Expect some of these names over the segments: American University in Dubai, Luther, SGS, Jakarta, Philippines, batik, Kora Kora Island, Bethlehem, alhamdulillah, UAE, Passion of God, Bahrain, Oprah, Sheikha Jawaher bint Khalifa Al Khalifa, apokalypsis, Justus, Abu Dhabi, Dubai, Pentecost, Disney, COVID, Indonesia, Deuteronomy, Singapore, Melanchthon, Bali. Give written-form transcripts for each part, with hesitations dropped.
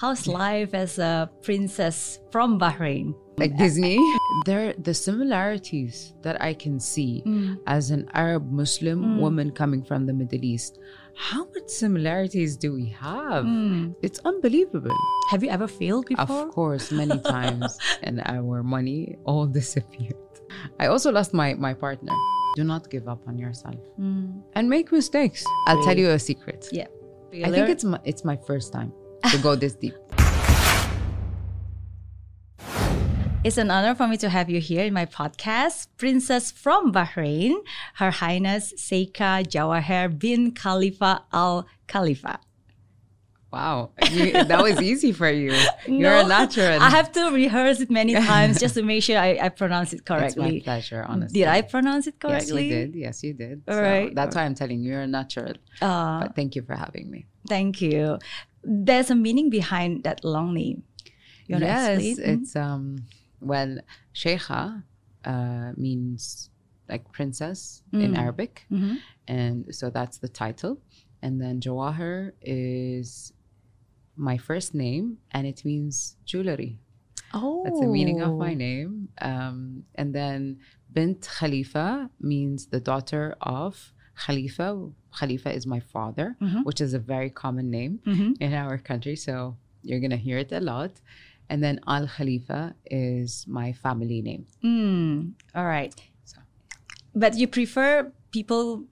How's life as a princess from Bahrain? Like Disney? There are the similarities that I can see as an Arab Muslim woman coming from the Middle East. How much similarities do we have? It's unbelievable. Have you ever failed before? Of course, many times. And our money all disappeared. I also lost my partner. Do not give up on yourself and make mistakes. I'll tell you a secret. Yeah, I think it's my first time to go this deep. It's an honor for me to have you here in my podcast, Princess from Bahrain, Her Highness Sheikha Jawaher bint Khalifa Al Khalifa. Wow, that was easy for you. You're a natural. I have to rehearse it many times just to make sure I pronounce it correctly. It's my pleasure, honestly. Did I pronounce it correctly? Yes, you did. All right. That's why I'm telling you, you're a natural. But thank you for having me. Thank you. There's a meaning behind that long name. You want to explain? It's well, Sheikha means like princess in Arabic, and so that's the title. And then Jawaher is my first name, and it means jewelry. Oh, that's the meaning of my name. And then bint Khalifa means the daughter of Khalifa. Khalifa is my father, which is a very common name in our country, so you're gonna hear it a lot. And then Al Khalifa is my family name. All right. So, but you prefer people.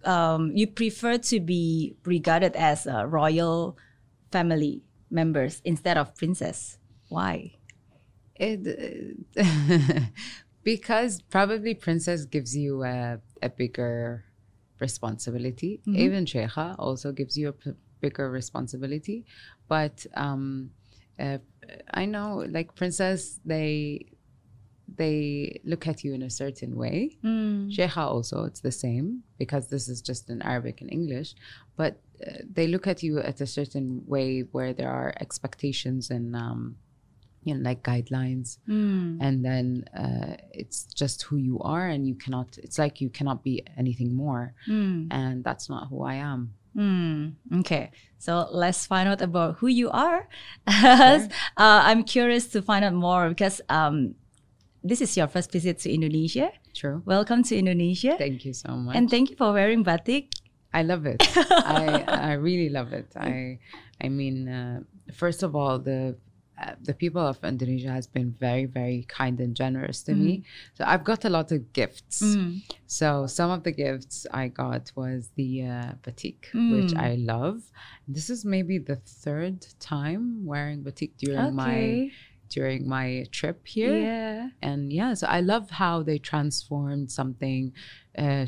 You prefer to be regarded as royal family members instead of princess. Why? Because probably princess gives you a bigger responsibility. Even Sheikha also gives you a bigger responsibility, but. I know, like princess, they look at you in a certain way. Sheikha also, it's the same, because this is just in Arabic and English. But they look at you at a certain way where there are expectations and, like guidelines. And then it's just who you are, and you cannot be anything more. And that's not who I am. Okay, so let's find out about who you are. Sure. I'm curious to find out more because this is your first visit to Indonesia. True. Welcome to Indonesia. Thank you so much. And thank you for wearing batik. I love it. I really love it. I mean, first of all, the people of Indonesia has been very, very kind and generous to me. So I've got a lot of gifts. So some of the gifts I got was the batik, which I love. This is maybe the third time wearing batik during my trip here. Yeah. And yeah, so I love how they transformed something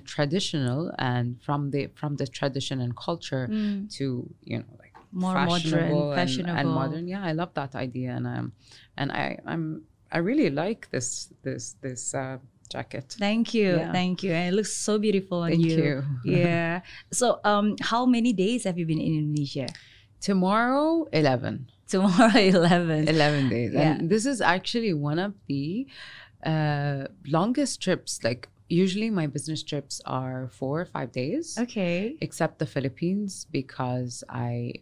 traditional and from the tradition and culture to, like, more fashionable and modern. Yeah, I love that idea, and I really like this jacket. Thank you. And it looks so beautiful on you. Yeah. So, how many days have you been in Indonesia? Tomorrow, 11. 11 days. Yeah. And this is actually one of the longest trips. Like, usually my business trips are 4 or 5 days. Okay. Except the Philippines, because I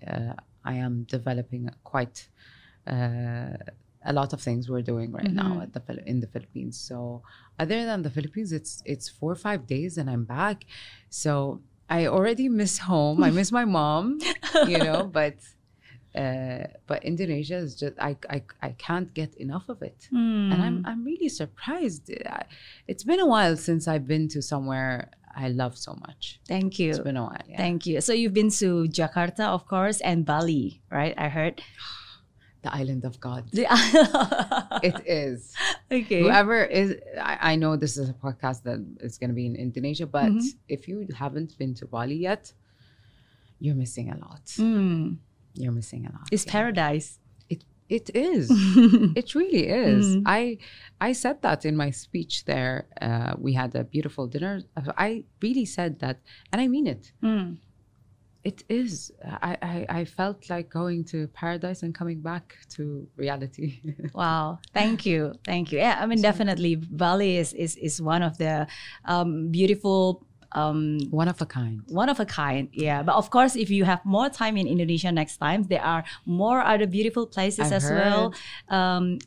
am developing quite a lot of things we're doing right now in the Philippines. So other than the Philippines, it's 4 or 5 days and I'm back. So I already miss home. I miss my mom, but Indonesia is just I can't get enough of it, and I'm really surprised. It's been a while since I've been to somewhere I love so much. Thank you. It's been a while. Yeah. Thank you. So you've been to Jakarta, of course, and Bali, right? I heard the island of God. It is. Okay. Whoever is, I know this is a podcast that is going to be in Indonesia, but if you haven't been to Bali yet, you're missing a lot. You're missing a lot. It's paradise. It is. It really is. I said that in my speech there. We had a beautiful dinner. I really said that, and I mean it. It is. I felt like going to paradise and coming back to reality. Wow. Thank you. Yeah, I mean, definitely Bali is one of the beautiful one of a kind. One of a kind, yeah. But of course, if you have more time in Indonesia next time, there are more other beautiful places well,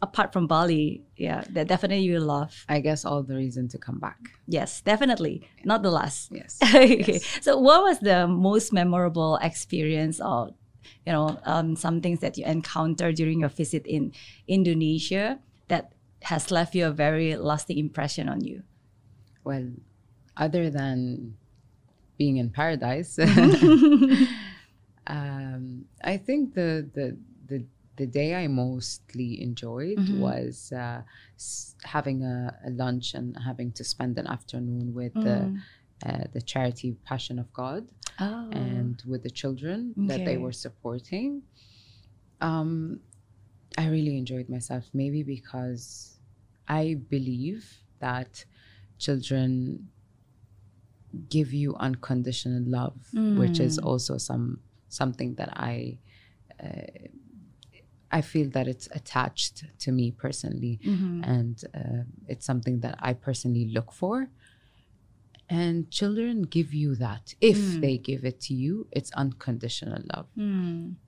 apart from Bali. Yeah, that definitely you will love. I guess all the reason to come back. Yes, definitely. Okay. Not the last. Yes. Okay. Yes. So what was the most memorable experience or, you know, some things that you encountered during your visit in Indonesia that has left you a very lasting impression on you? Well, other than being in paradise, I think the day I mostly enjoyed was having a lunch and having to spend an afternoon with the charity Passion of God and with the children that they were supporting. I really enjoyed myself, maybe because I believe that children give you unconditional love, which is also something that I feel that it's attached to me personally, and it's something that I personally look for. And children give you that. If they give it to you, it's unconditional love.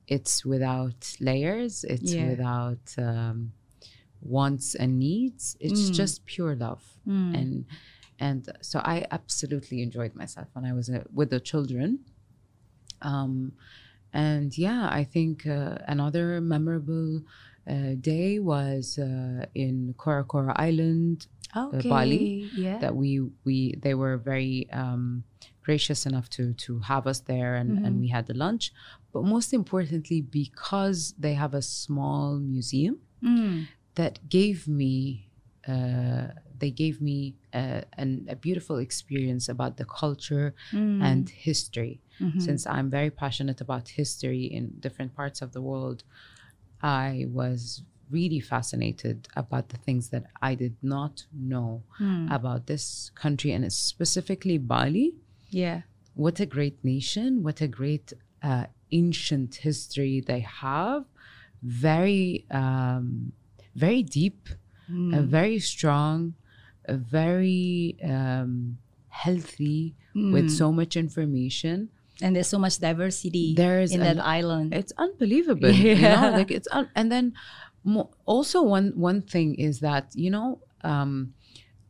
It's without layers. It's without wants and needs. It's just pure love. And so I absolutely enjoyed myself when I was with the children. And yeah, I think another memorable day was in Kora Kora Island, Bali. Yeah. That they were very gracious enough to have us there, and, and we had the lunch. But most importantly, because they have a small museum that gave me a beautiful experience about the culture and history. Since I'm very passionate about history in different parts of the world, I was really fascinated about the things that I did not know about this country, and specifically Bali. Yeah. What a great nation, what a great ancient history they have. Very, very deep, very strong, very healthy, with so much information. And there's so much diversity in that island. It's unbelievable. Yeah. You know? Like it's and then also one thing is that, you know,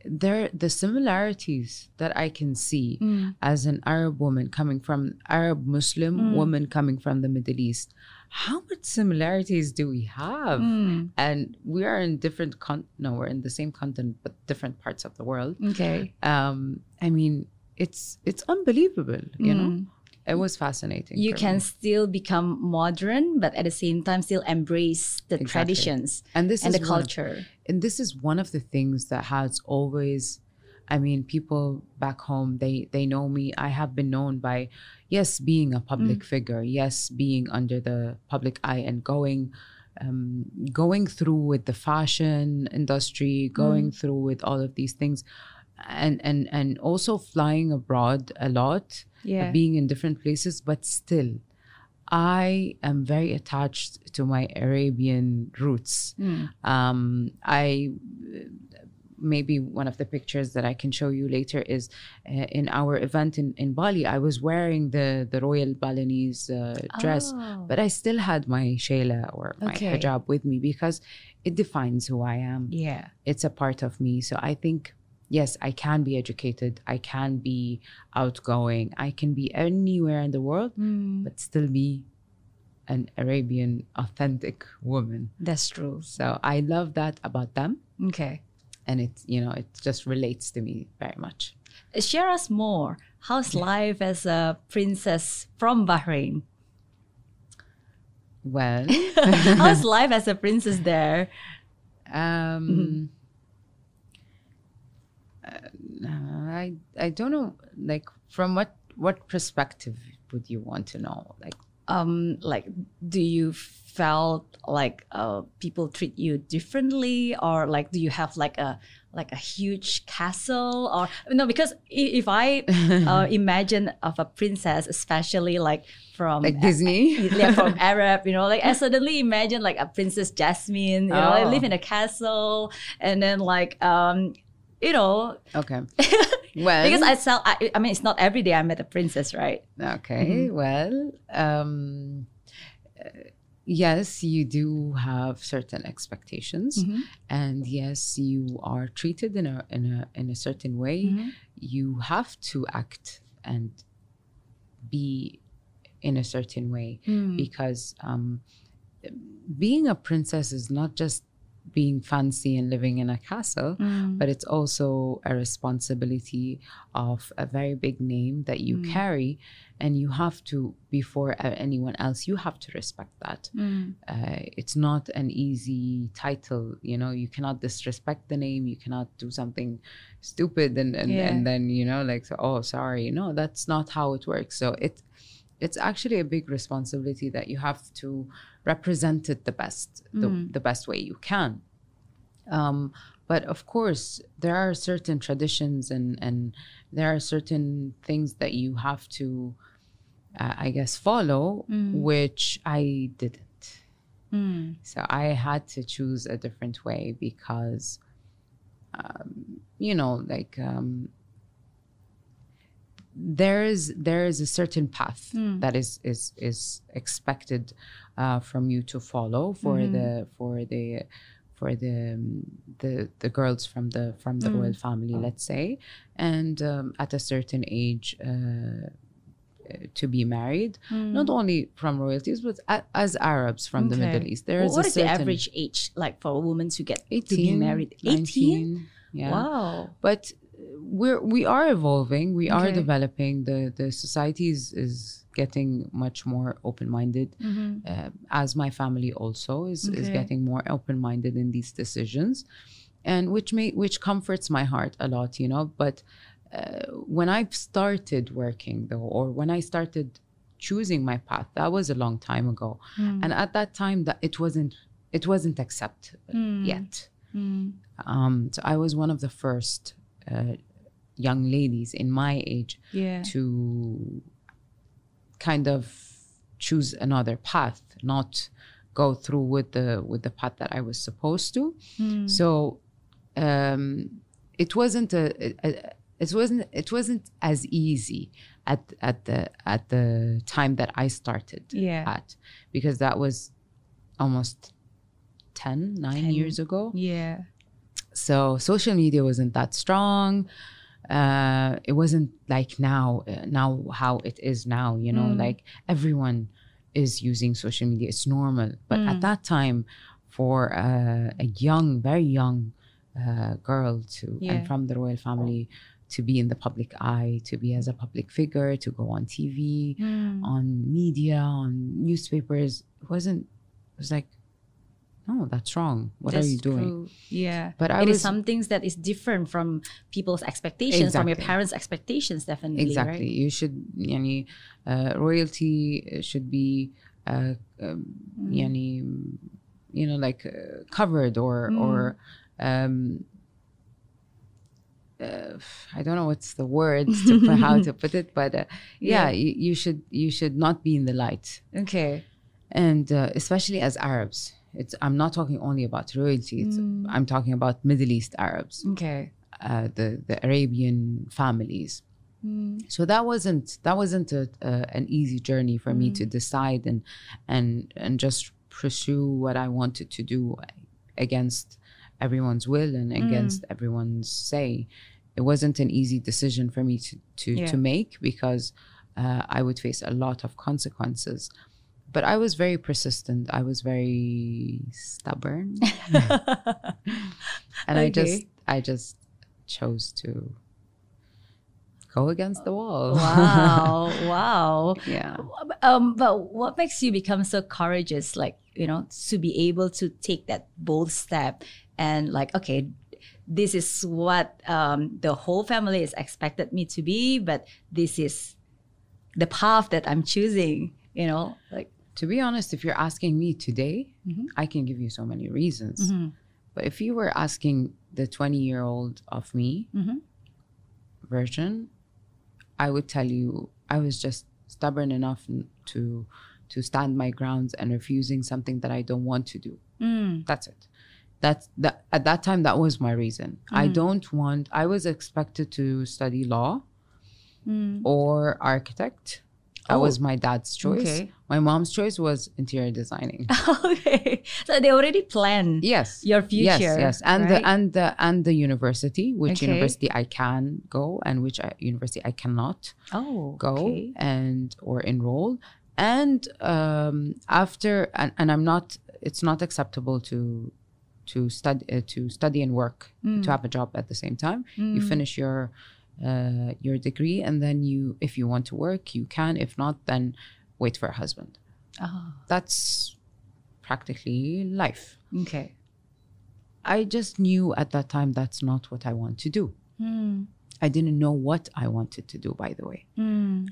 the similarities that I can see as an Arab woman coming from Arab Muslim woman coming from the Middle East. How much similarities do we have? And we are in we're in the same continent, but different parts of the world. Okay. I mean, it's unbelievable, you know? It was fascinating. You can still become modern, but at the same time still embrace the traditions and the culture. And this is one of the things that has always, I mean, people back home, they know me. I have been known by, yes, being a public figure. Yes, being under the public eye and going through with the fashion industry, going through with all of these things. And also flying abroad a lot, being in different places, but still, I am very attached to my Arabian roots. I maybe one of the pictures that I can show you later is in our event in Bali. I was wearing the royal Balinese dress, but I still had my shayla or my hijab with me because it defines who I am. Yeah, it's a part of me. So I think, yes, I can be educated, I can be outgoing, I can be anywhere in the world, but still be an Arabian authentic woman. That's true. So I love that about them. Okay. And it's, you know, it just relates to me very much. Share us more. How's life as a princess from Bahrain? Well. How's life as a princess there? I don't know, like from what perspective would you want to know? Like do you felt like people treat you differently, or like do you have like a huge castle? Or no, because if I imagine of a princess, especially like from like Disney, from Arab, you know, like I suddenly imagine like a Princess Jasmine, you know, I live in a castle, and then like you know, okay. Well, because I mean, it's not every day I met a princess, right? Okay, mm-hmm. Well, yes, you do have certain expectations, mm-hmm. and yes, you are treated in a certain way. Mm-hmm. You have to act and be in a certain way, mm. because being a princess is not just being fancy and living in a castle, mm. but it's also a responsibility of a very big name that you mm. carry, and you have to, before anyone else, you have to respect that. Mm. It's not an easy title, you know. You cannot disrespect the name, you cannot do something stupid and then, you know, like, oh, sorry, no, that's not how it works. So it's actually a big responsibility that you have to represent it the best, the best way you can. But of course, there are certain traditions and there are certain things that you have to, I guess, follow, which I didn't. Mm. So I had to choose a different way because, you know, like... There is a certain path that is expected from you to follow for the girls from the royal family, let's say, and at a certain age to be married, not only from royalties but as Arabs from the Middle East. What is the average age like for a woman to get 18, to be married? 18? Yeah. Wow. But we are evolving, we are developing, the society is getting much more open-minded, as my family also is getting more open-minded in these decisions, and which comforts my heart a lot, you know. But when I started working though, or when I started choosing my path, that was a long time ago, and at that time that it wasn't accepted yet. So I was one of the first young ladies in my age to kind of choose another path, not go through with the path that I was supposed to. So it wasn't as easy at the time that I started at, because that was almost 10 years ago. Yeah. So social media wasn't that strong. It wasn't like now how it is now, you know, like everyone is using social media. It's normal. But at that time, for a very young girl to, and from the royal family, to be in the public eye, to be as a public figure, to go on TV, on media, on newspapers, it was like, no, that's wrong. What are you doing? True. Yeah. But it is some things that is different from people's expectations, from your parents' expectations, definitely. Exactly. Right? You should, yani, royalty should be, yani, you know, like covered or I don't know what's the word for how to put it, but you should not be in the light. Okay. And especially as Arabs. I'm not talking only about royalty. I'm talking about Middle East Arabs. Okay. The Arabian families. So that wasn't an easy journey for me to decide and just pursue what I wanted to do against everyone's will and against everyone's say. It wasn't an easy decision for me to make, because I would face a lot of consequences. But I was very persistent. I was very stubborn, and I just chose to go against the wall. Wow, wow. Yeah. But what makes you become so courageous, like, you know, to be able to take that bold step and like, okay, this is what the whole family is expected me to be, but this is the path that I'm choosing. You know, like. To be honest, if you're asking me today, I can give you so many reasons. But if you were asking the 20-year-old of me version, I would tell you I was just stubborn enough to stand my grounds and refusing something that I don't want to do. That's it. That's at that time, that was my reason. I don't want, I was expected to study law or architect. That was my dad's choice. Okay. My mom's choice was interior designing. Okay, so they already planned. Yes, your future. Yes, and right? the university, which university I can go and which university I cannot go and or enroll. And after and I'm not. It's not acceptable to study and work to have a job at the same time. You finish your degree, and then you, if you want to work, you can. If not, then wait for a husband. That's practically life. Okay. I just knew at that time that's not what I want to do. I didn't know what I wanted to do, by the way.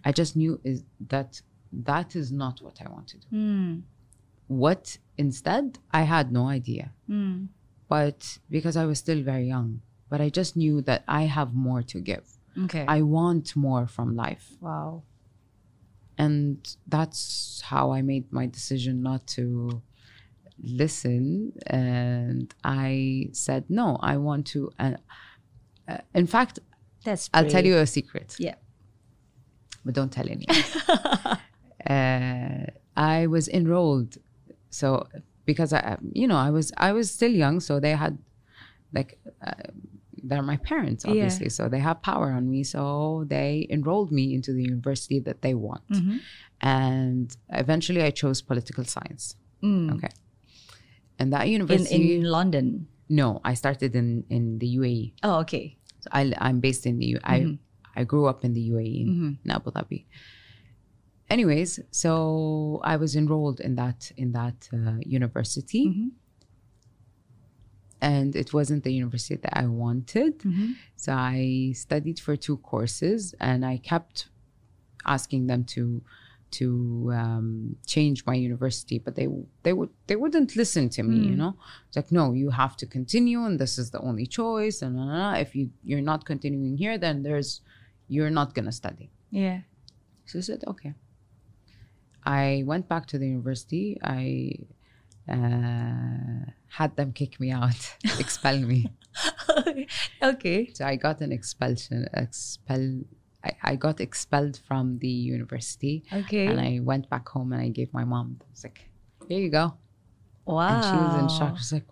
I just knew is that is not what I want to do. What instead, I had no idea. But because I was still very young, but I just knew that I have more to give. Okay. I want more from life. Wow. And that's how I made my decision not to listen. And I said, no, I want to. In fact, I'll tell you a secret. Yeah. But don't tell anyone. I was enrolled. So because, I was still young. So they had they're my parents, obviously, so they have power on me, so they enrolled me into the university that they want. And eventually I chose political science. Okay. And that university in London? No, I started in the UAE. Oh, okay. So I'm based in the UAE. I grew up in the UAE, in Abu Dhabi. Anyways, so I was enrolled in that university. And it wasn't the university that I wanted. So I studied for 2 courses, and I kept asking them to change my university, but they wouldn't listen to me. You know, it's like, no, you have to continue, and this is the only choice. And if you're not continuing here, then you're not gonna study. Yeah. So I said okay. I went back to the university. I had them kick me out, expel me. Okay. So I got an expulsion. I got expelled from the university. Okay. And I went back home and I gave my mom. I was like, here you go. Wow. And she was in shock. She was like,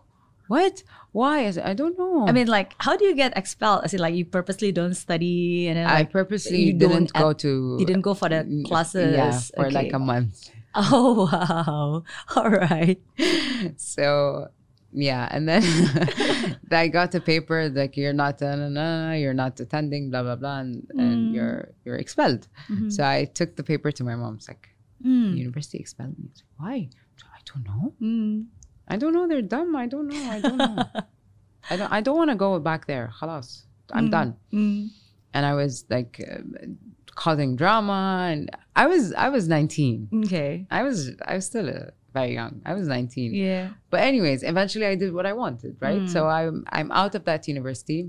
what? Why? I said, I don't know. I mean, like, how do you get expelled? Is it like you purposely don't study? And then, like, I purposely didn't go for the classes. Yeah, for like a month. Oh, wow. All right. So, yeah. And then I got a paper like, you're not attending, blah, blah, blah. And you're expelled. So I took the paper to my mom. It's like, the university expelled me. Like, why? I don't know. I don't know. They're dumb. I don't know. I don't know. I don't want to go back there. Khalas. I'm done. And I was like... causing drama, and I was 19. Okay. I was still very young. I was 19. Yeah. But anyways, eventually I did what I wanted, right? So I'm out of that university.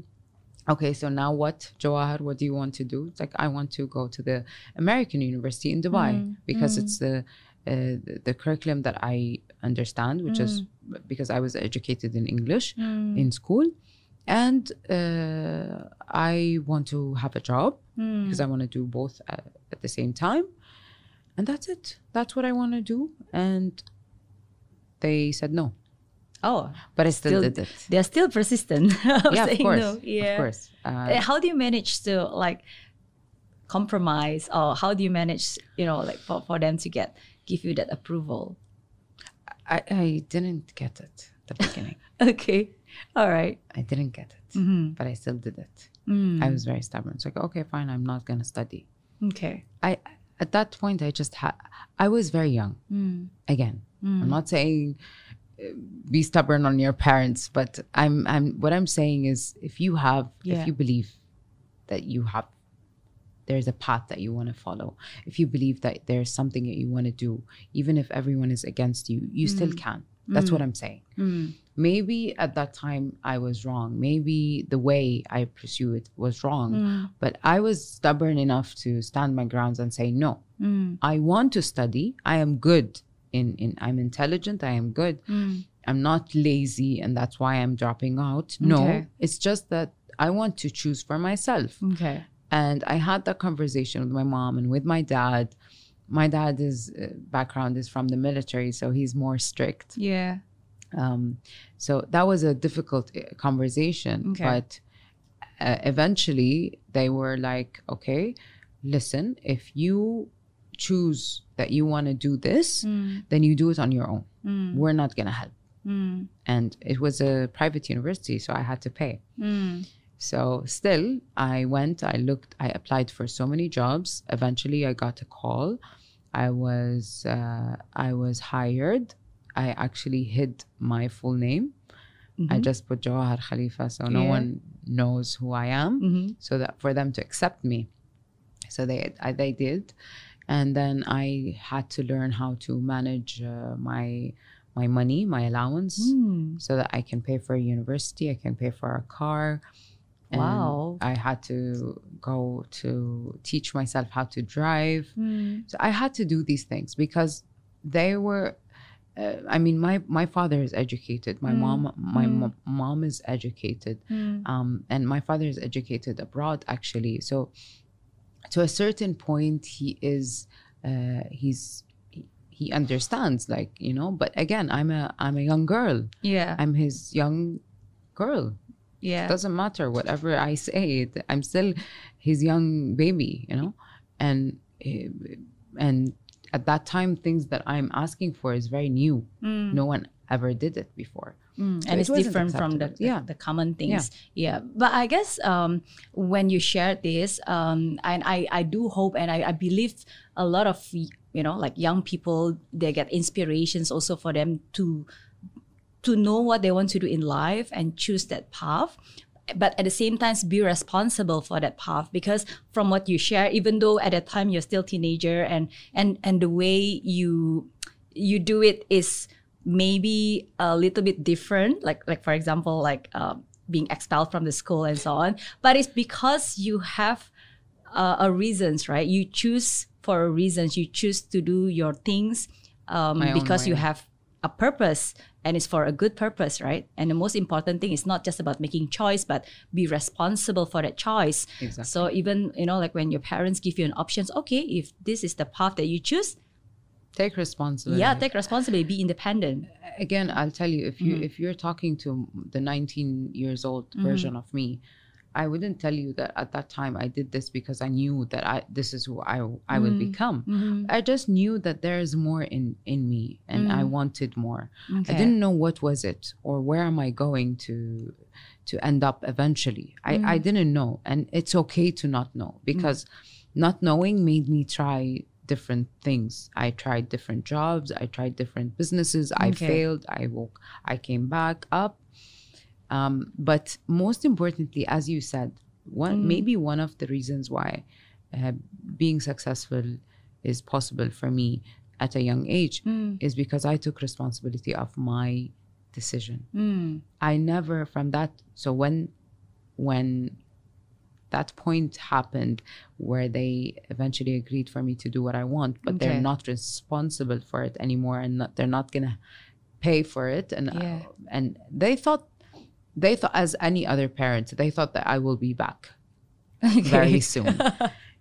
Okay, so now what, Jawaher? What do you want to do? It's like, I want to go to the American University in Dubai because it's the curriculum that I understand, which is because I was educated in English in school. And I want to have a job because I want to do both at the same time. And that's it. That's what I want to do. And they said no. Oh. But I still did it. They're still persistent. Yeah, of course. No. Yeah, of course. How do you manage to, like, compromise? Or how do you manage, you know, like, for them to give you that approval? I didn't get it at the beginning. Okay. All right. I didn't get it, but I still did it. I was very stubborn. It's like, okay, fine, I'm not going to study. Okay. At that point, I just had, I was very young. Again, I'm not saying be stubborn on your parents, but what I'm saying is, if you have, if you believe that you have, there's a path that you want to follow. If you believe that there's something that you want to do, even if everyone is against you, you still can. That's what I'm saying. Maybe at that time I was wrong. Maybe the way I pursue it was wrong. But I was stubborn enough to stand my grounds and say, no, I want to study. I am good. I'm intelligent. I am good. I'm not lazy and that's why I'm dropping out. No, it's just that I want to choose for myself. Okay. And I had that conversation with my mom and with my dad. My dad's background is from the military, so he's more strict. Yeah. So that was a difficult conversation. Okay. But eventually they were like, okay, listen, if you choose that you want to do this, then you do it on your own. We're not going to help. And it was a private university, so I had to pay. So still, I went, I looked, I applied for so many jobs. Eventually, I got a call. I was hired. I actually hid my full name. I just put Jawaher Khalifa, so no one knows who I am. So that for them to accept me. So they did. And then I had to learn how to manage my money, my allowance, so that I can pay for a university, I can pay for a car. And I had to go to teach myself how to drive. So I had to do these things because they were, I mean, my father is educated. My mom is educated. And my father is educated abroad, actually. So to a certain point, he understands, like, you know, but again, I'm a young girl. Yeah. I'm his young girl. Yeah. It doesn't matter whatever I say. I'm still his young baby, you know, and at that time, things that I'm asking for is very new. No one ever did it before. So and it's different from the common things. Yeah. But I guess when you share this, and I do hope and I believe a lot of, you know, like young people, they get inspirations also for them to know what they want to do in life and choose that path. But at the same time, be responsible for that path, because from what you share, even though at that time you're still teenager and the way you do it is maybe a little bit different. Like for example, like being expelled from the school and so on. But it's because you have a reasons, right? You choose for a reason. You choose to do your things because you have a purpose. And it's for a good purpose, right? And the most important thing is not just about making choice, but be responsible for that choice. Exactly. So even, you know, like when your parents give you an option, okay, if this is the path that you choose, take responsibility. Yeah, take responsibility, be independent. Again, I'll tell you, if you're talking to the 19-year-old version of me, I wouldn't tell you that at that time I did this because I knew that this is who I would become. I just knew that there is more in me and I wanted more. Okay. I didn't know what was it or where am I going to end up eventually. I didn't know, and it's okay to not know, because not knowing made me try different things. I tried different jobs. I tried different businesses. I failed. I came back up. But most importantly, as you said, maybe one of the reasons why being successful is possible for me at a young age is because I took responsibility of my decision. I never from that. So when that point happened where they eventually agreed for me to do what I want, but they're not responsible for it anymore, and they're not going to pay for it. And and they thought, as any other parent, they thought that I will be back very soon,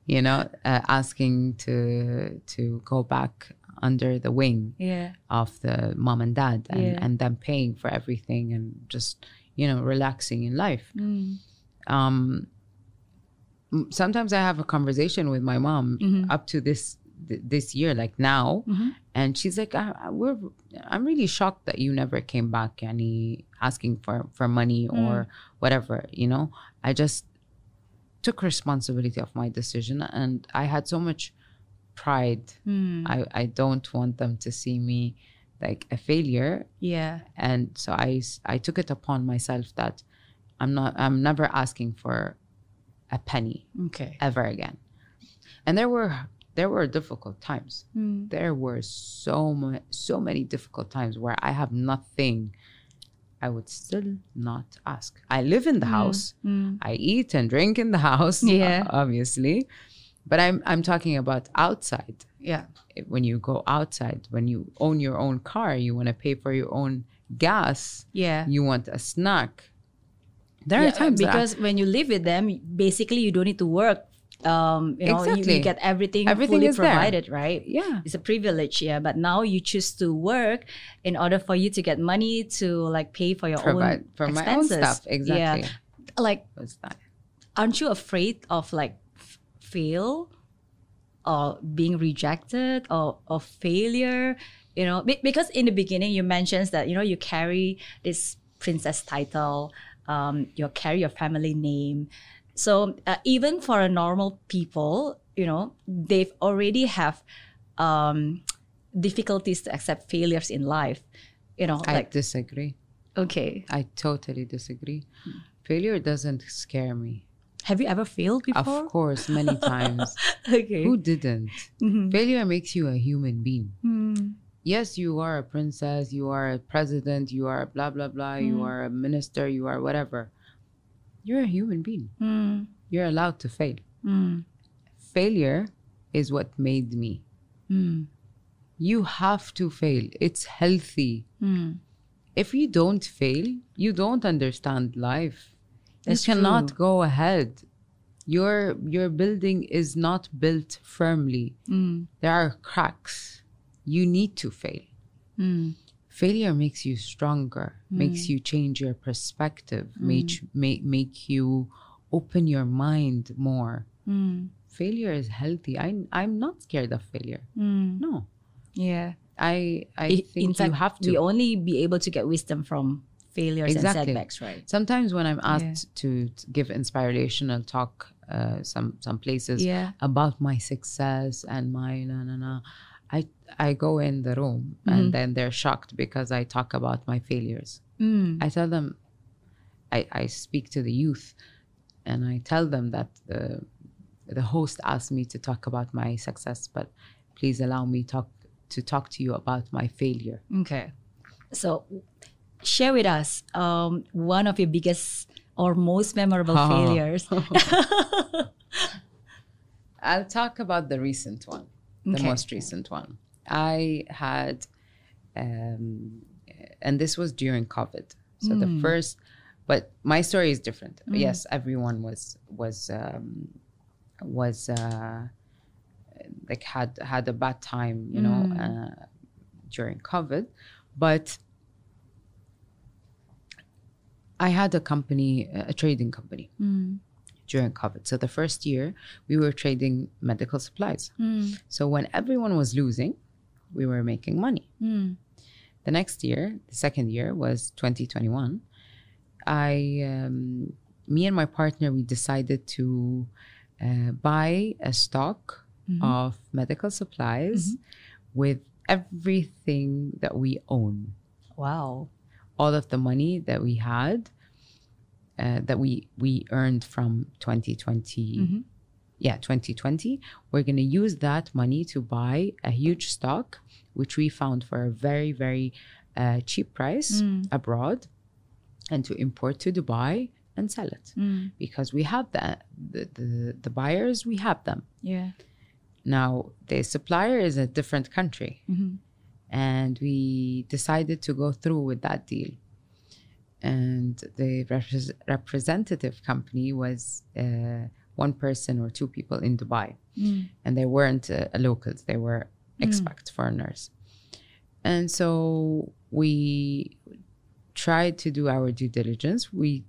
you know, asking to go back under the wing of the mom and dad and them paying for everything and just, you know, relaxing in life. Sometimes I have a conversation with my mom up to this year, like now, and she's like, I'm really shocked that you never came back, yani, asking for money or whatever, you know. I just took responsibility of my decision, and I had so much pride. I don't want them to see me like a failure. Yeah. And so I took it upon myself that I'm never asking for a penny ever again. And there were difficult times. There were so many difficult times where I have nothing. I would still not ask. I live in the house. I eat and drink in the house, obviously. But I'm talking about outside. Yeah. When you go outside, when you own your own car, you want to pay for your own gas. Yeah. You want a snack. There are times because when you live with them, basically you don't need to work. You know, you get everything fully provided, right? Yeah, it's a privilege, yeah. But now you choose to work in order for you to get money to like pay for your own for expenses. My own stuff, exactly. Yeah. Like, aren't you afraid of like fail or being rejected or failure? You know, because in the beginning you mentioned that, you know, you carry this princess title, you carry your family name. So even for a normal people, you know, they've already have difficulties to accept failures in life. You know, I disagree. Okay, I totally disagree. Failure doesn't scare me. Have you ever failed before? Of course, many times. Okay, who didn't? Mm-hmm. Failure makes you a human being. Mm. Yes, you are a princess. You are a president. You are blah blah blah. Mm. You are a minister. You are whatever. You're a human being. Mm. You're allowed to fail. Mm. Failure is what made me. Mm. You have to fail. It's healthy. Mm. If you don't fail, you don't understand life. That's you cannot go ahead. Your building is not built firmly. Mm. There are cracks. You need to fail. Mm. Failure makes you stronger, makes you change your perspective, make you open your mind more. Mm. Failure is healthy. I'm not scared of failure. Mm. No. Yeah. I think in fact, you have to. We only be able to get wisdom from failures and setbacks, right? Sometimes when I'm asked to give inspirational talk, some places about my success and my I go in the room and then they're shocked because I talk about my failures. Mm. I tell them, I speak to the youth and I tell them that the host asked me to talk about my success, but please allow me to talk to you about my failure. Okay. So share with us one of your biggest or most memorable failures. I'll talk about the recent one. The most recent one. I had, and this was during COVID. So the first, but my story is different. Mm. Yes, everyone was like had a bad time, you know, during COVID. But I had a company, a trading company during COVID. So the first year, we were trading medical supplies. Mm. So when everyone was losing, we were making money. Mm. The next year, the second year was 2021. Me and my partner, we decided to buy a stock of medical supplies with everything that we own. Wow. All of the money that we had. That we earned from 2020, 2020, we're going to use that money to buy a huge stock, which we found for a very, very cheap price abroad, and to import to Dubai and sell it because we have that. The buyers, we have them. Yeah. Now, the supplier is a different country, and we decided to go through with that deal. And the representative company was one person or two people in Dubai. Mm. And they weren't locals. They were expat foreigners. And so we tried to do our due diligence. We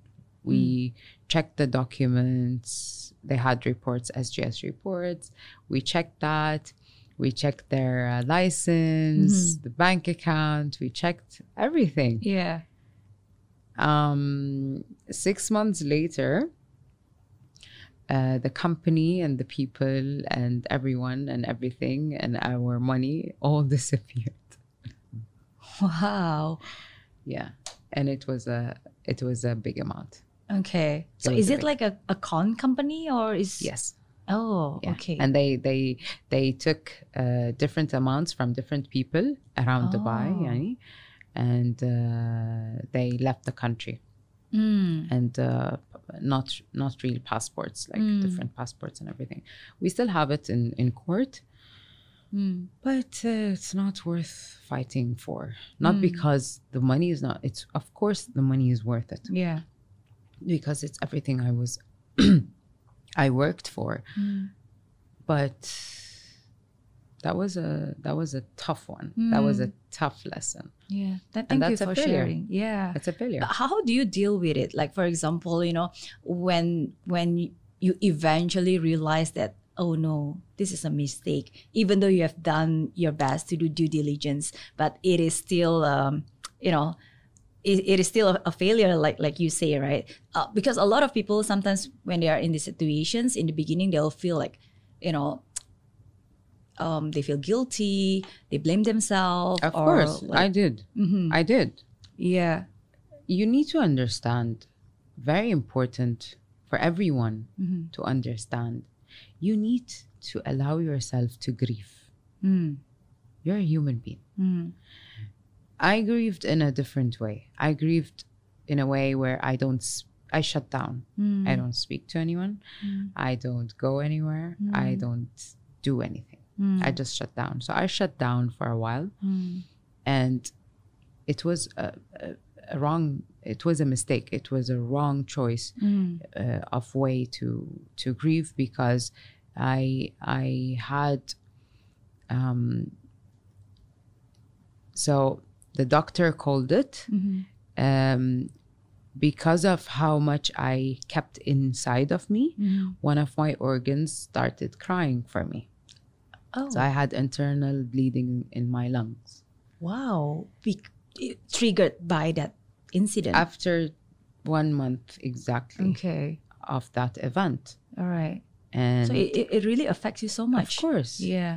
checked the documents. They had reports, SGS reports. We checked that. We checked their license, the bank account. We checked everything. Yeah. 6 months later, the company and the people and everyone and everything and our money all disappeared. Wow. Yeah. And it was a big amount. Okay. So is it like a con company or is... Yes. Oh, yeah. Okay. And they took different amounts from different people around Dubai, yani. And they left the country. Mm. And not real passports, like different passports and everything. We still have it in court, but it's not worth fighting for. Not because the money is not. It's, of course, the money is worth it. Yeah, because it's everything I was, I worked for, but that was a tough one. That was a tough lesson. Yeah, thank you for sharing. Yeah, it's a failure. But how do you deal with it? Like, for example, you know, when you eventually realize that, oh no, this is a mistake, even though you have done your best to do due diligence, but it is still, you know, it is still a failure, like you say, right? Because a lot of people sometimes when they are in these situations, in the beginning, they'll feel like, you know, they feel guilty, they blame themselves. Of course, like, I did. I did. Yeah. You need to understand, very important for everyone to understand, you need to allow yourself to grieve. You're a human being. I grieved in a different way. I grieved in a way where I shut down. I don't speak to anyone. I don't go anywhere. I don't do anything. I just shut down. So I shut down for a while, and it was a wrong. It was a mistake. It was a wrong choice of way to grieve, because I had. So the doctor called it because of how much I kept inside of me. One of my organs started crying for me. Oh. So I had internal bleeding in my lungs. Wow. Triggered by that incident? After 1 month exactly of that event. All right. And so it really affects you so much. Of course. Yeah.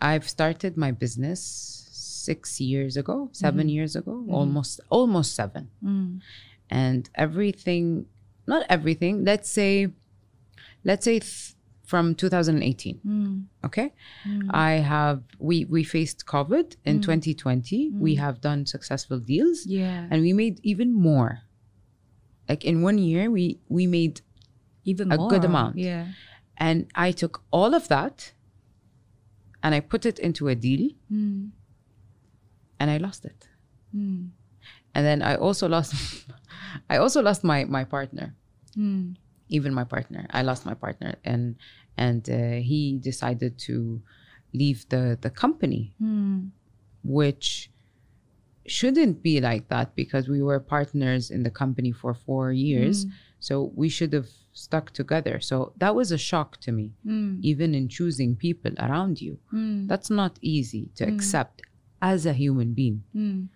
I've started my business 6 years ago, seven years ago, almost seven. And everything, not everything, let's say from 2018, okay? We faced COVID in 2020. We have done successful deals, and we made even more. Like in 1 year, we made even a good amount. Yeah. And I took all of that and I put it into a deal, and I lost it. And then I also lost, my partner. Even my partner, I lost my partner, and he decided to leave the company, which shouldn't be like that, because we were partners in the company for 4 years. So we should have stuck together. So that was a shock to me, even in choosing people around you. That's not easy to accept as a human being.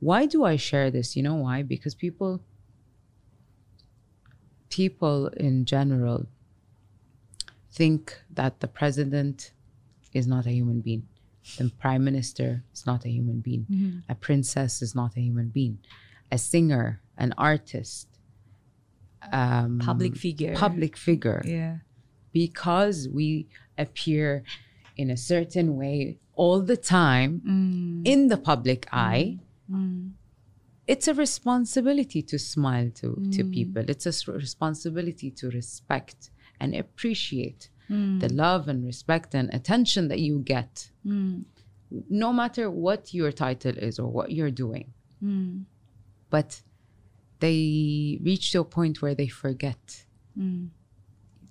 Why do I share this? You know why? Because people in general think that the president is not a human being. The prime minister is not a human being. A princess is not a human being. A singer, an artist, public figure. Yeah. Because we appear in a certain way all the time in the public eye, it's a responsibility to smile to people. It's a responsibility to respect and appreciate the love and respect and attention that you get, no matter what your title is or what you're doing. But they reach to a point where they forget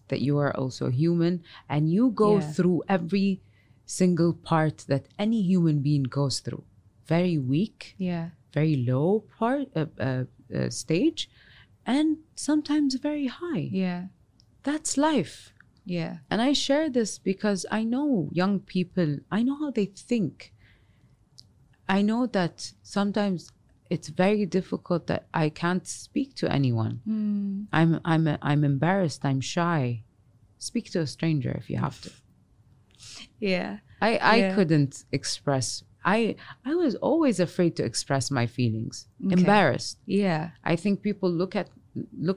that you are also human, and you go through every single part that any human being goes through. Very weak. Yeah. Very low part stage, and sometimes very high. Yeah, that's life. Yeah, and I share this because I know young people. I know how they think. I know that sometimes it's very difficult, that I can't speak to anyone. I'm embarrassed. I'm shy. Speak to a stranger if you have to. Yeah, I couldn't express. I was always afraid to express my feelings. Embarrassed. Yeah. I think people look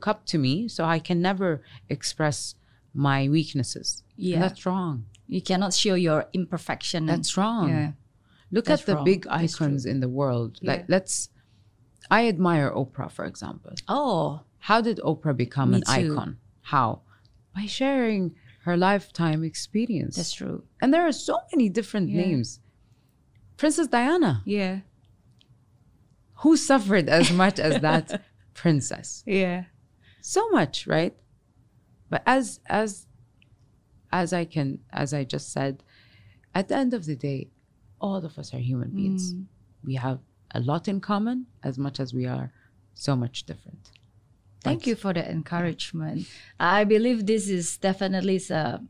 up to me, so I can never express my weaknesses. Yeah. And that's wrong. You cannot show your imperfection. That's wrong. Yeah. Look at the big icons in the world. Yeah. Like I admire Oprah, for example. Oh. How did Oprah become an icon? How? By sharing her lifetime experience. That's true. And there are so many different names. Princess Diana. Yeah. Who suffered as much as that princess? Yeah. So much, right? But as I just said, at the end of the day, all of us are human beings. Mm. We have a lot in common as much as we are so much different. Thank you for the encouragement. I believe this is definitely a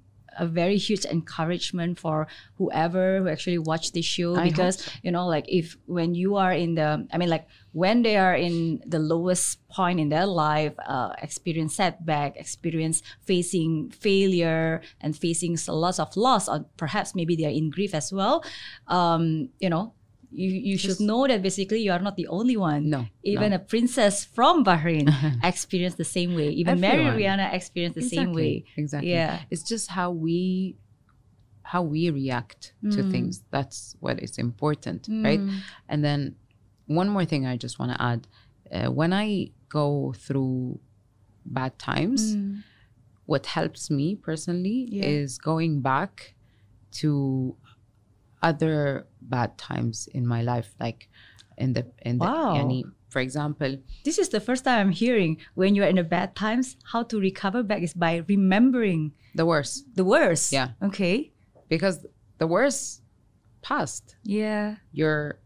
very huge encouragement for whoever who actually watched this show, because you know, like when you are in the, I mean, like when they are in the lowest point in their life, experience setback, experience facing failure and facing lots of loss, or perhaps maybe they are in grief as well. You know, you should know that basically you are not the only one. No, even a princess from Bahrain experienced the same way. Even Everyone. Mary Rihanna experienced the same way. Exactly. Yeah. It's just how we react to things. That's what is important, right? And then one more thing I just want to add. When I go through bad times, what helps me personally is going back to other bad times in my life, like in the yani, for example. This is the first time I'm hearing when you're in the bad times, how to recover back is by remembering the worst. The worst. Yeah. Okay. Because the worst passed. Yeah. The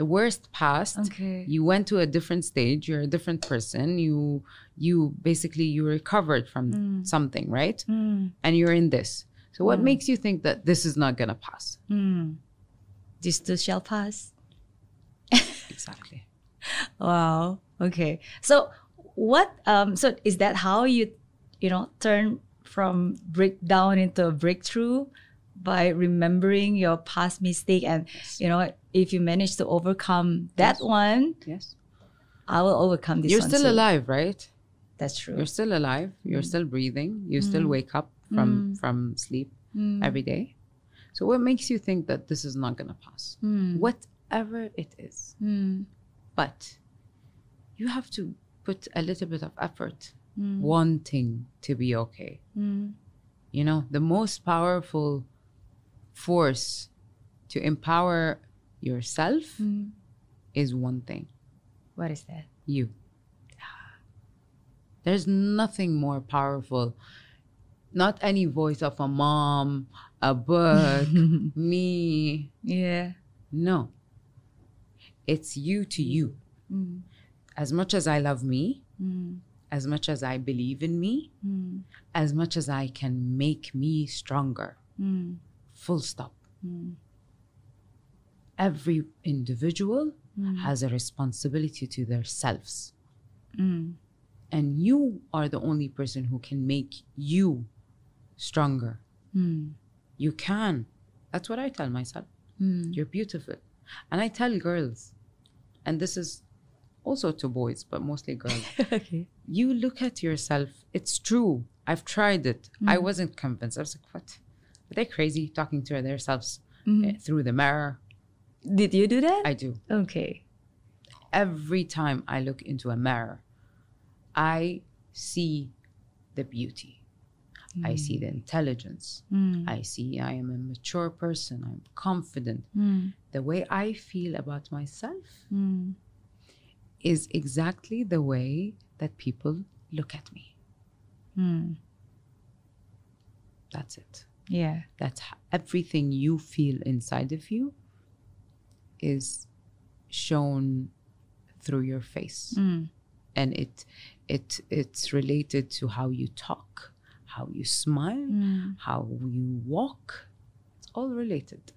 worst passed. Okay. You went to a different stage. You're a different person. You basically recovered from something, right? And you're in this. So what makes you think that this is not going to pass? This too shall pass. Exactly. Wow. Okay. So what, so is that how you know, turn from breakdown into a breakthrough? By remembering your past mistake, and you know, if you manage to overcome that one, I will overcome this one. You're still alive, right? That's true. You're still alive. You're still breathing. You still wake up from sleep every day. So what makes you think that this is not gonna pass? Whatever it is. But you have to put a little bit of effort, wanting to be okay. You know, the most powerful force to empower yourself is one thing. What is that? You. There's nothing more powerful. Not any voice of a mom, a book, me. Yeah. No. It's you to you. As much as I love me, as much as I believe in me, as much as I can make me stronger. Full stop. Every individual has a responsibility to themselves. And you are the only person who can make you stronger. You can. That's what I tell myself. You're beautiful. And I tell girls, and this is also to boys, but mostly girls. Okay. You look at yourself. It's true. I've tried it. I wasn't convinced. I was like, what? Are they crazy talking to themselves through the mirror? Did you do that? I do. Okay. Every time I look into a mirror, I see the beauty. I see the intelligence. I see I am a mature person. I'm confident. The way I feel about myself is exactly the way that people look at me. That's it. Yeah. That's everything you feel inside of you is shown through your face. And it's related to how you talk, how you smile, how you walk. It's all related.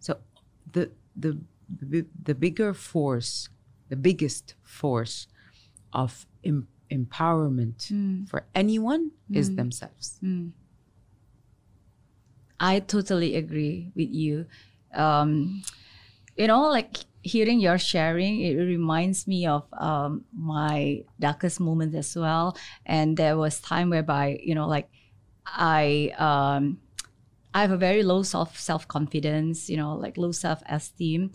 So the biggest force of empowerment for anyone is themselves. I totally agree with you. You know, like hearing your sharing, it reminds me of my darkest moments as well. And there was time whereby, you know, like I have a very low self-confidence, you know, like low self-esteem.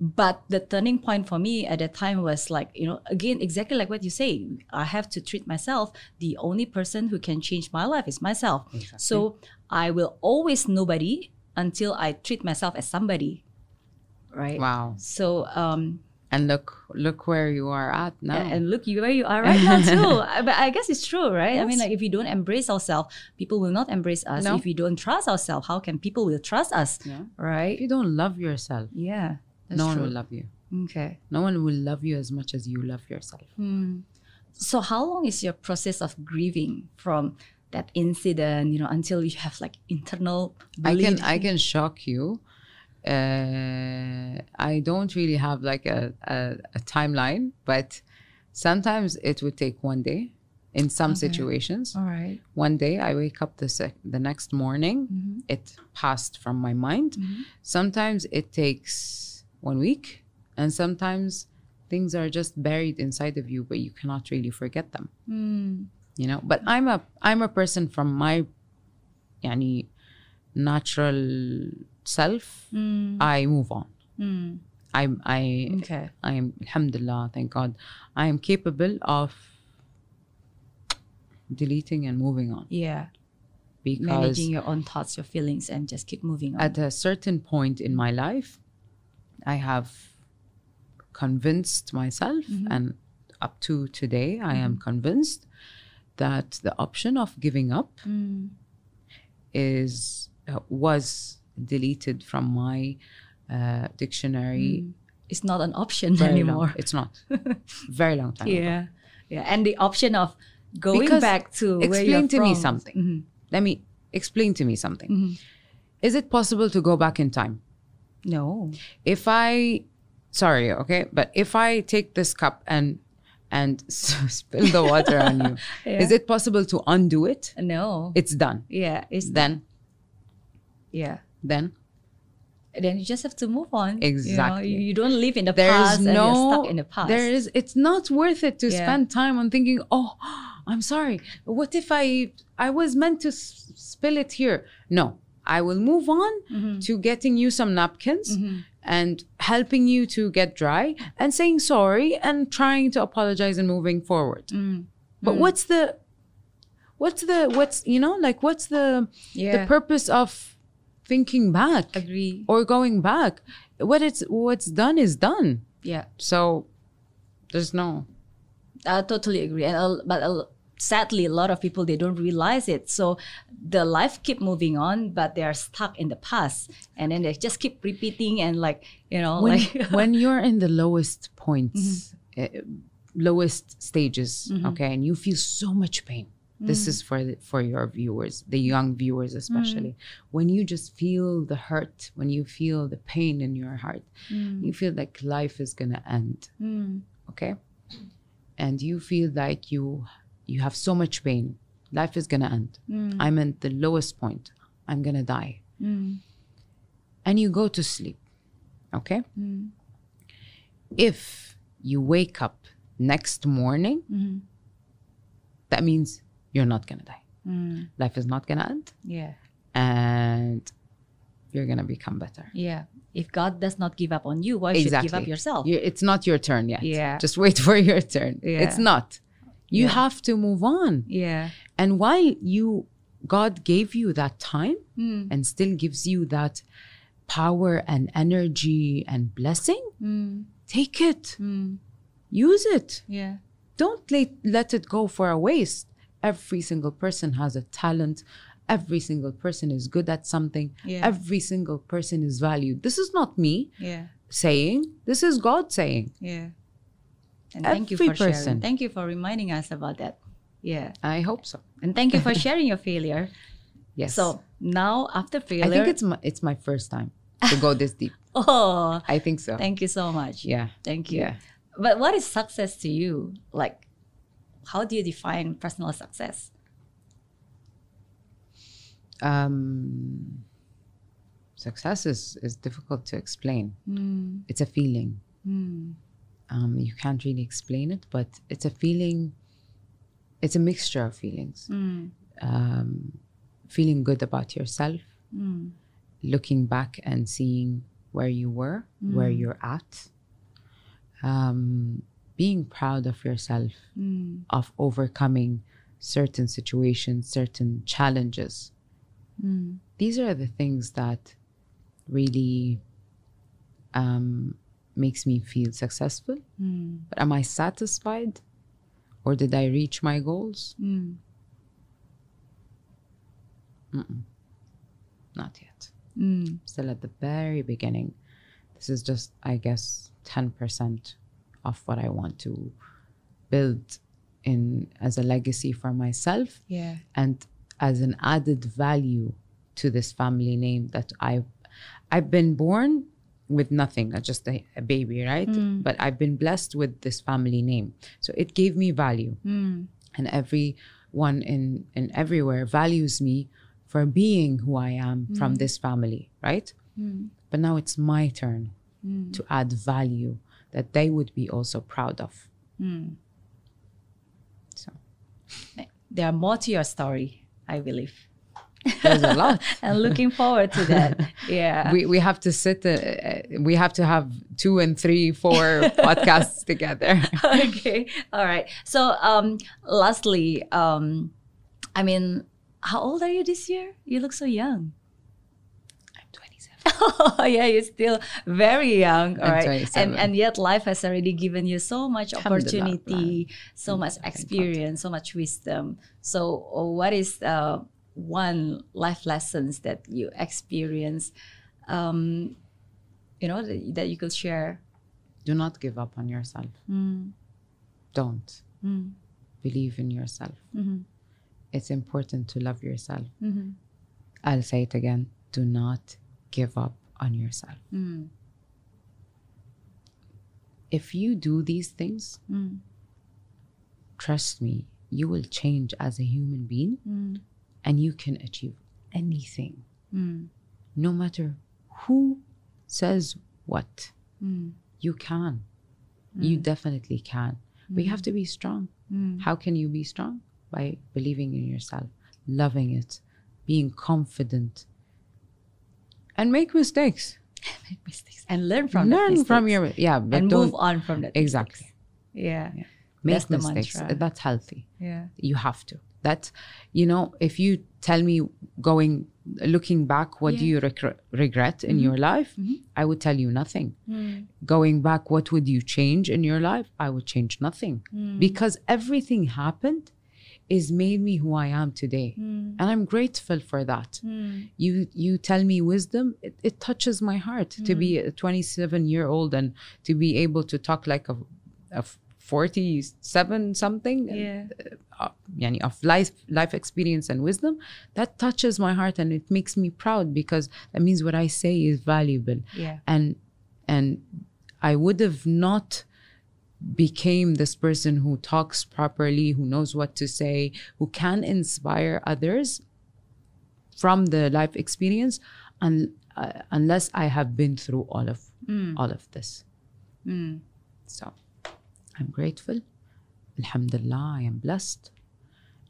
But the turning point for me at that time was like, you know, again, exactly like what you say, I have to treat myself. The only person who can change my life is myself. Exactly. So I will always nobody until I treat myself as somebody, right? Wow. So, and look where you are at now. And look where you are right now too. But I guess it's true, right? Yes. I mean, like, if we don't embrace ourselves, people will not embrace us. No. If we don't trust ourselves, how can people will trust us, yeah, right? If you don't love yourself, yeah, no one will love you. Okay. No one will love you as much as you love yourself. Mm. So how long is your process of grieving from that incident, you know, until you have like internal bleeding? I can shock you. I don't really have like a timeline, but sometimes it would take one day in some situations. All right. One day I wake up the next morning, mm-hmm, it passed from my mind. Mm-hmm. Sometimes it takes 1 week, and sometimes things are just buried inside of you, but you cannot really forget them. Mm. You know, but I'm a person from my natural self, mm, I move on. Mm. I am, alhamdulillah, thank God, I am capable of deleting and moving on. Yeah. Because managing your own thoughts, your feelings, and just keep moving on. At a certain point in my life, I have convinced myself, mm-hmm, and up to today, mm-hmm, I am convinced that the option of giving up, mm, was deleted from my dictionary. Mm. It's not an option anymore. It's not. Very long time ago. Yeah. And the option of going back to where you're from. Explain to me something. Mm-hmm. Is it possible to go back in time? No. If I take this cup and spill the water on you, is it possible to undo it? No. It's done. Yeah. Then you just have to move on. Exactly. You know, you don't live in the past and you're stuck in the past. It's not worth it to spend time on thinking, oh, I'm sorry, what if I was meant to spill it here? No, I will move on, mm-hmm, to getting you some napkins, mm-hmm, and helping you to get dry and saying sorry and trying to apologize and moving forward. Mm. But what's the purpose of thinking back? Agree. Or going back? What's done is done. Yeah. So there's no. I totally agree. But sadly, a lot of people, they don't realize it. So the life keep moving on, but they are stuck in the past. And then they just keep repeating and when you're in the lowest points, mm-hmm, lowest stages, mm-hmm, okay, and you feel so much pain. Mm. This is for your viewers, the young viewers especially. Mm. When you just feel the hurt, when you feel the pain in your heart, mm, you feel like life is going to end, mm, okay? And you feel like you have so much pain. Life is going to end. Mm. I'm at the lowest point. I'm going to die. Mm. And you go to sleep. Okay? Mm. If you wake up next morning, mm-hmm, that means you're not going to die. Mm. Life is not going to end. Yeah. And you're going to become better. Yeah. If God does not give up on you, why should you give up yourself? It's not your turn yet. Yeah. Just wait for your turn. Yeah. It's not. You have to move on. Yeah. And while God gave you that time, mm, and still gives you that power and energy and blessing, mm, take it. Mm. Use it. Yeah. Don't let it go for a waste. Every single person has a talent. Every single person is good at something. Yeah. Every single person is valued. This is not me saying. This is God saying. Yeah. And thank you for sharing. Thank you for reminding us about that. Yeah. I hope so. And thank you for sharing your failure. Yes. So now after failure. I think it's my first time to go this deep. Oh. I think so. Thank you so much. Yeah. Thank you. Yeah. But what is success to you? Like, how do you define personal success? Success is difficult to explain. Mm. It's a feeling. Mm. You can't really explain it, but it's a feeling. It's a mixture of feelings. Mm. Feeling good about yourself, mm, looking back and seeing where you were, where you're at, being proud of yourself, of overcoming certain situations, certain challenges. These are the things that really makes me feel successful. But am I satisfied, or did I reach my goals? Not yet. Still at the very beginning. This is just, I guess, 10% of what I want to build in as a legacy for myself, and as an added value to this family name that I've been born with nothing, just a baby, right? But I've been blessed with this family name, so it gave me value, and everyone in everywhere values me for being who I am from this family, right? But now it's my turn to add value that they would be also proud of. So there are more to your story, I believe. There's a lot. I'm looking forward to that. Yeah, we have to sit. We have to have 2 and 3, 4 podcasts together. Okay, all right. So, lastly, I mean, how old are you this year? You look so young. I'm 27. Oh yeah, you're still very young. All right, and yet life has already given you so much opportunity, so much experience, so much wisdom. So, what is one life lessons that you experience, you know, that you could share? Do not give up on yourself. Don't. Believe in yourself. It's important to love yourself. I'll say it again. Do not give up on yourself. If you do these things, trust me, you will change as a human being. And you can achieve anything, no matter who says what. You can. You definitely can. But you have to be strong. How can you be strong? By believing in yourself, loving it, being confident, and make mistakes. Make mistakes and learn from and move on from that. Exactly. Yeah. Make mistakes. That's healthy. Yeah. You have to. That, you know, if you tell me looking back, what do you regret in your life? I would tell you nothing. Going back, what would you change in your life? I would change nothing, because everything happened is made me who I am today. And I'm grateful for that. You tell me wisdom, it touches my heart to be a 27-year-old and to be able to talk like a 47 something, of life experience and wisdom. That touches my heart, and it makes me proud, because that means what I say is valuable. And I would have not became this person who talks properly, who knows what to say, who can inspire others from the life experience, unless I have been through all of this. So I'm grateful. Alhamdulillah, I am blessed.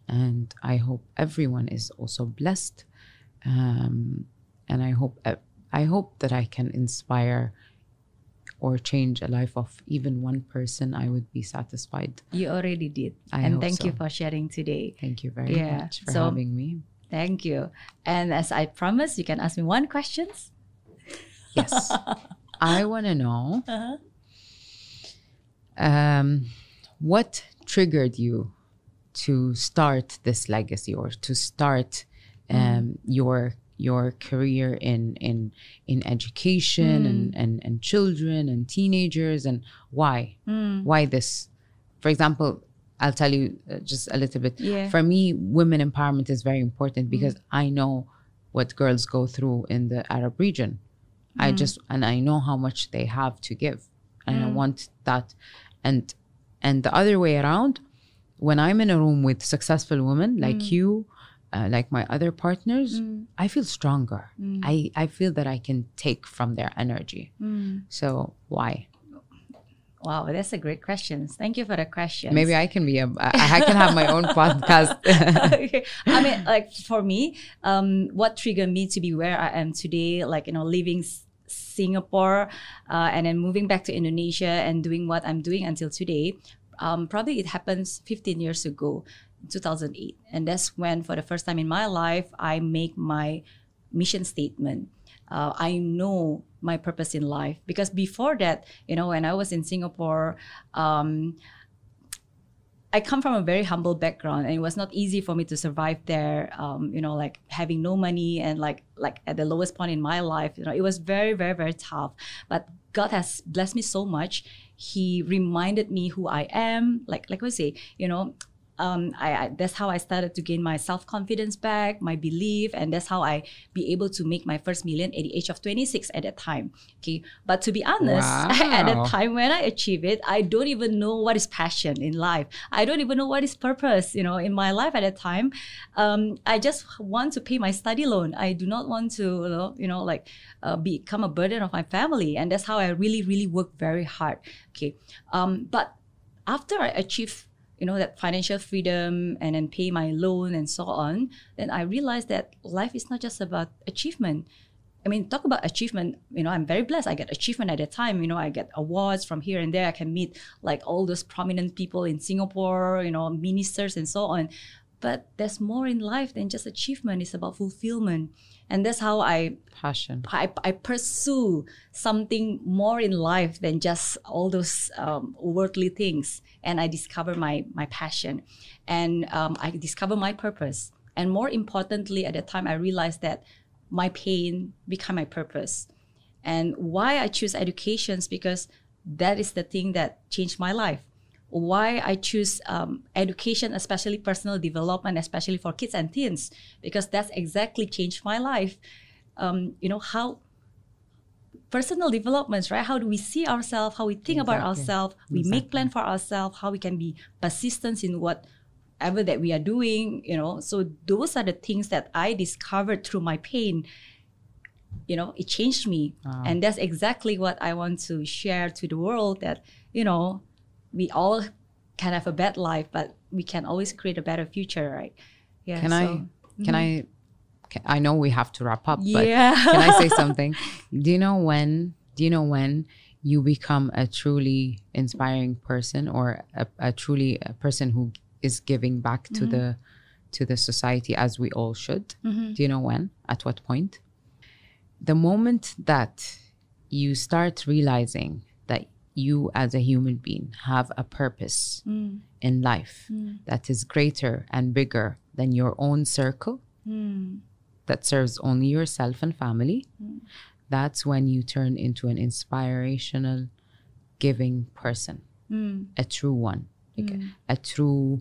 And I hope everyone is also blessed. And I hope that I can inspire or change a life of even one person. I would be satisfied. You already did. Thank you for sharing today. Thank you very much for having me. Thank you. And as I promised, you can ask me one question. Yes. I want to know... what triggered you to start this legacy, or to start your career in education and children and teenagers, and why? Why this? For example, I'll tell you just a little bit. For me, women empowerment is very important, because I know what girls go through in the Arab region. And I know how much they have to give. And I want that. And the other way around, when I'm in a room with successful women like you, like my other partners, I feel stronger. I feel that I can take from their energy. So why? Wow, that's a great question. Thank you for the question. Maybe I can be I can have my own podcast. Okay. I mean, like for me, what triggered me to be where I am today, like, you know, living Singapore and then moving back to Indonesia and doing what I'm doing until today, probably it happens 15 years ago, 2008. And that's when, for the first time in my life, I make my mission statement. I know my purpose in life, because before that, you know, when I was in Singapore, I come from a very humble background, and it was not easy for me to survive there. You know, like having no money and like at the lowest point in my life, you know, it was very, very, very tough. But God has blessed me so much. He reminded me who I am. Like I say, you know, that's how I started to gain my self-confidence back, my belief, and that's how I be able to make my first million at the age of 26 at that time. Okay, but to be honest, at that time when I achieve it, I don't even know what is passion in life. I don't even know what is purpose, you know, in my life at that time. I just want to pay my study loan. I do not want to, you know, like become a burden of my family, and that's how I really, really worked very hard. Okay, but after I achieve, you know, that financial freedom and then pay my loan and so on, then I realized that life is not just about achievement. I mean, talk about achievement, you know, I'm very blessed. I get achievement at a time, you know, I get awards from here and there. I can meet like all those prominent people in Singapore, you know, ministers and so on. But there's more in life than just achievement. It's about fulfillment. And that's how I pursue something more in life than just all those worldly things. And I discover my passion, and I discover my purpose. And more importantly, at the time, I realized that my pain became my purpose. And why I choose education is because that is the thing that changed my life. Why I choose education, especially personal development, especially for kids and teens, because that's exactly changed my life. You know, how personal developments, right? How do we see ourselves, how we think about ourselves, we make plan for ourselves, how we can be persistent in whatever that we are doing, you know. So those are the things that I discovered through my pain. You know, it changed me. And that's exactly what I want to share to the world, that, you know, we all can have a bad life, but we can always create a better future, right? Yeah. Can I know we have to wrap up, but can I say something? Do you know when you become a truly inspiring person, or a person who is giving back to the society, as we all should? Do you know when? At what point? The moment that you start realizing that you as a human being have a purpose in life that is greater and bigger than your own circle, that serves only yourself and family, that's when you turn into an inspirational, giving person, a true one, a true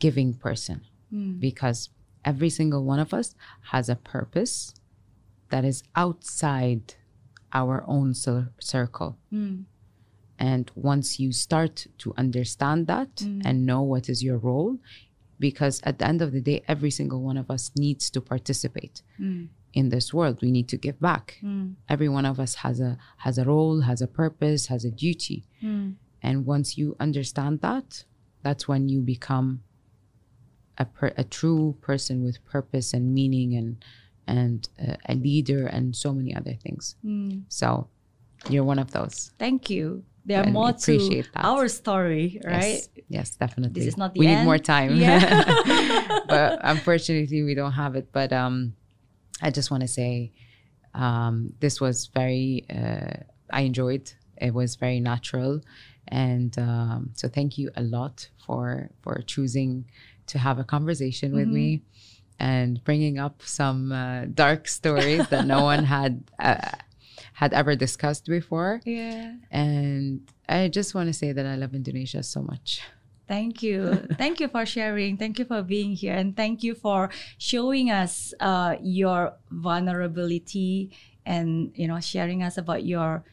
giving person, because every single one of us has a purpose that is outside our own circle. And once you start to understand that and know what is your role, because at the end of the day, every single one of us needs to participate in this world. We need to give back. Every one of us has a role, has a purpose, has a duty. And once you understand that, that's when you become a true person with purpose and meaning, and a leader, and so many other things. So you're one of those. Thank you. There are more to our story, right? Yes, definitely. This is not the end. We need more time. Yeah. But unfortunately, we don't have it. But I just want to say this was very, I enjoyed. It was very natural. And so thank you a lot for choosing to have a conversation with me, and bringing up some dark stories that no one had ever discussed before. Yeah. And I just want to say that I love Indonesia so much. Thank you. Thank you for sharing. Thank you for being here. And thank you for showing us your vulnerability, and, you know, sharing us about your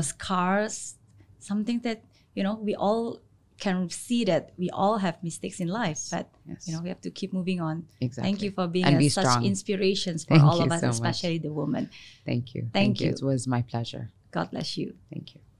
scars. Something that, you know, we all can see that we all have mistakes in life, but you know, we have to keep moving on. Exactly. Thank you for being such inspirations for all of us, especially the women. Thank you. Thank you. It was my pleasure. God bless you. Thank you.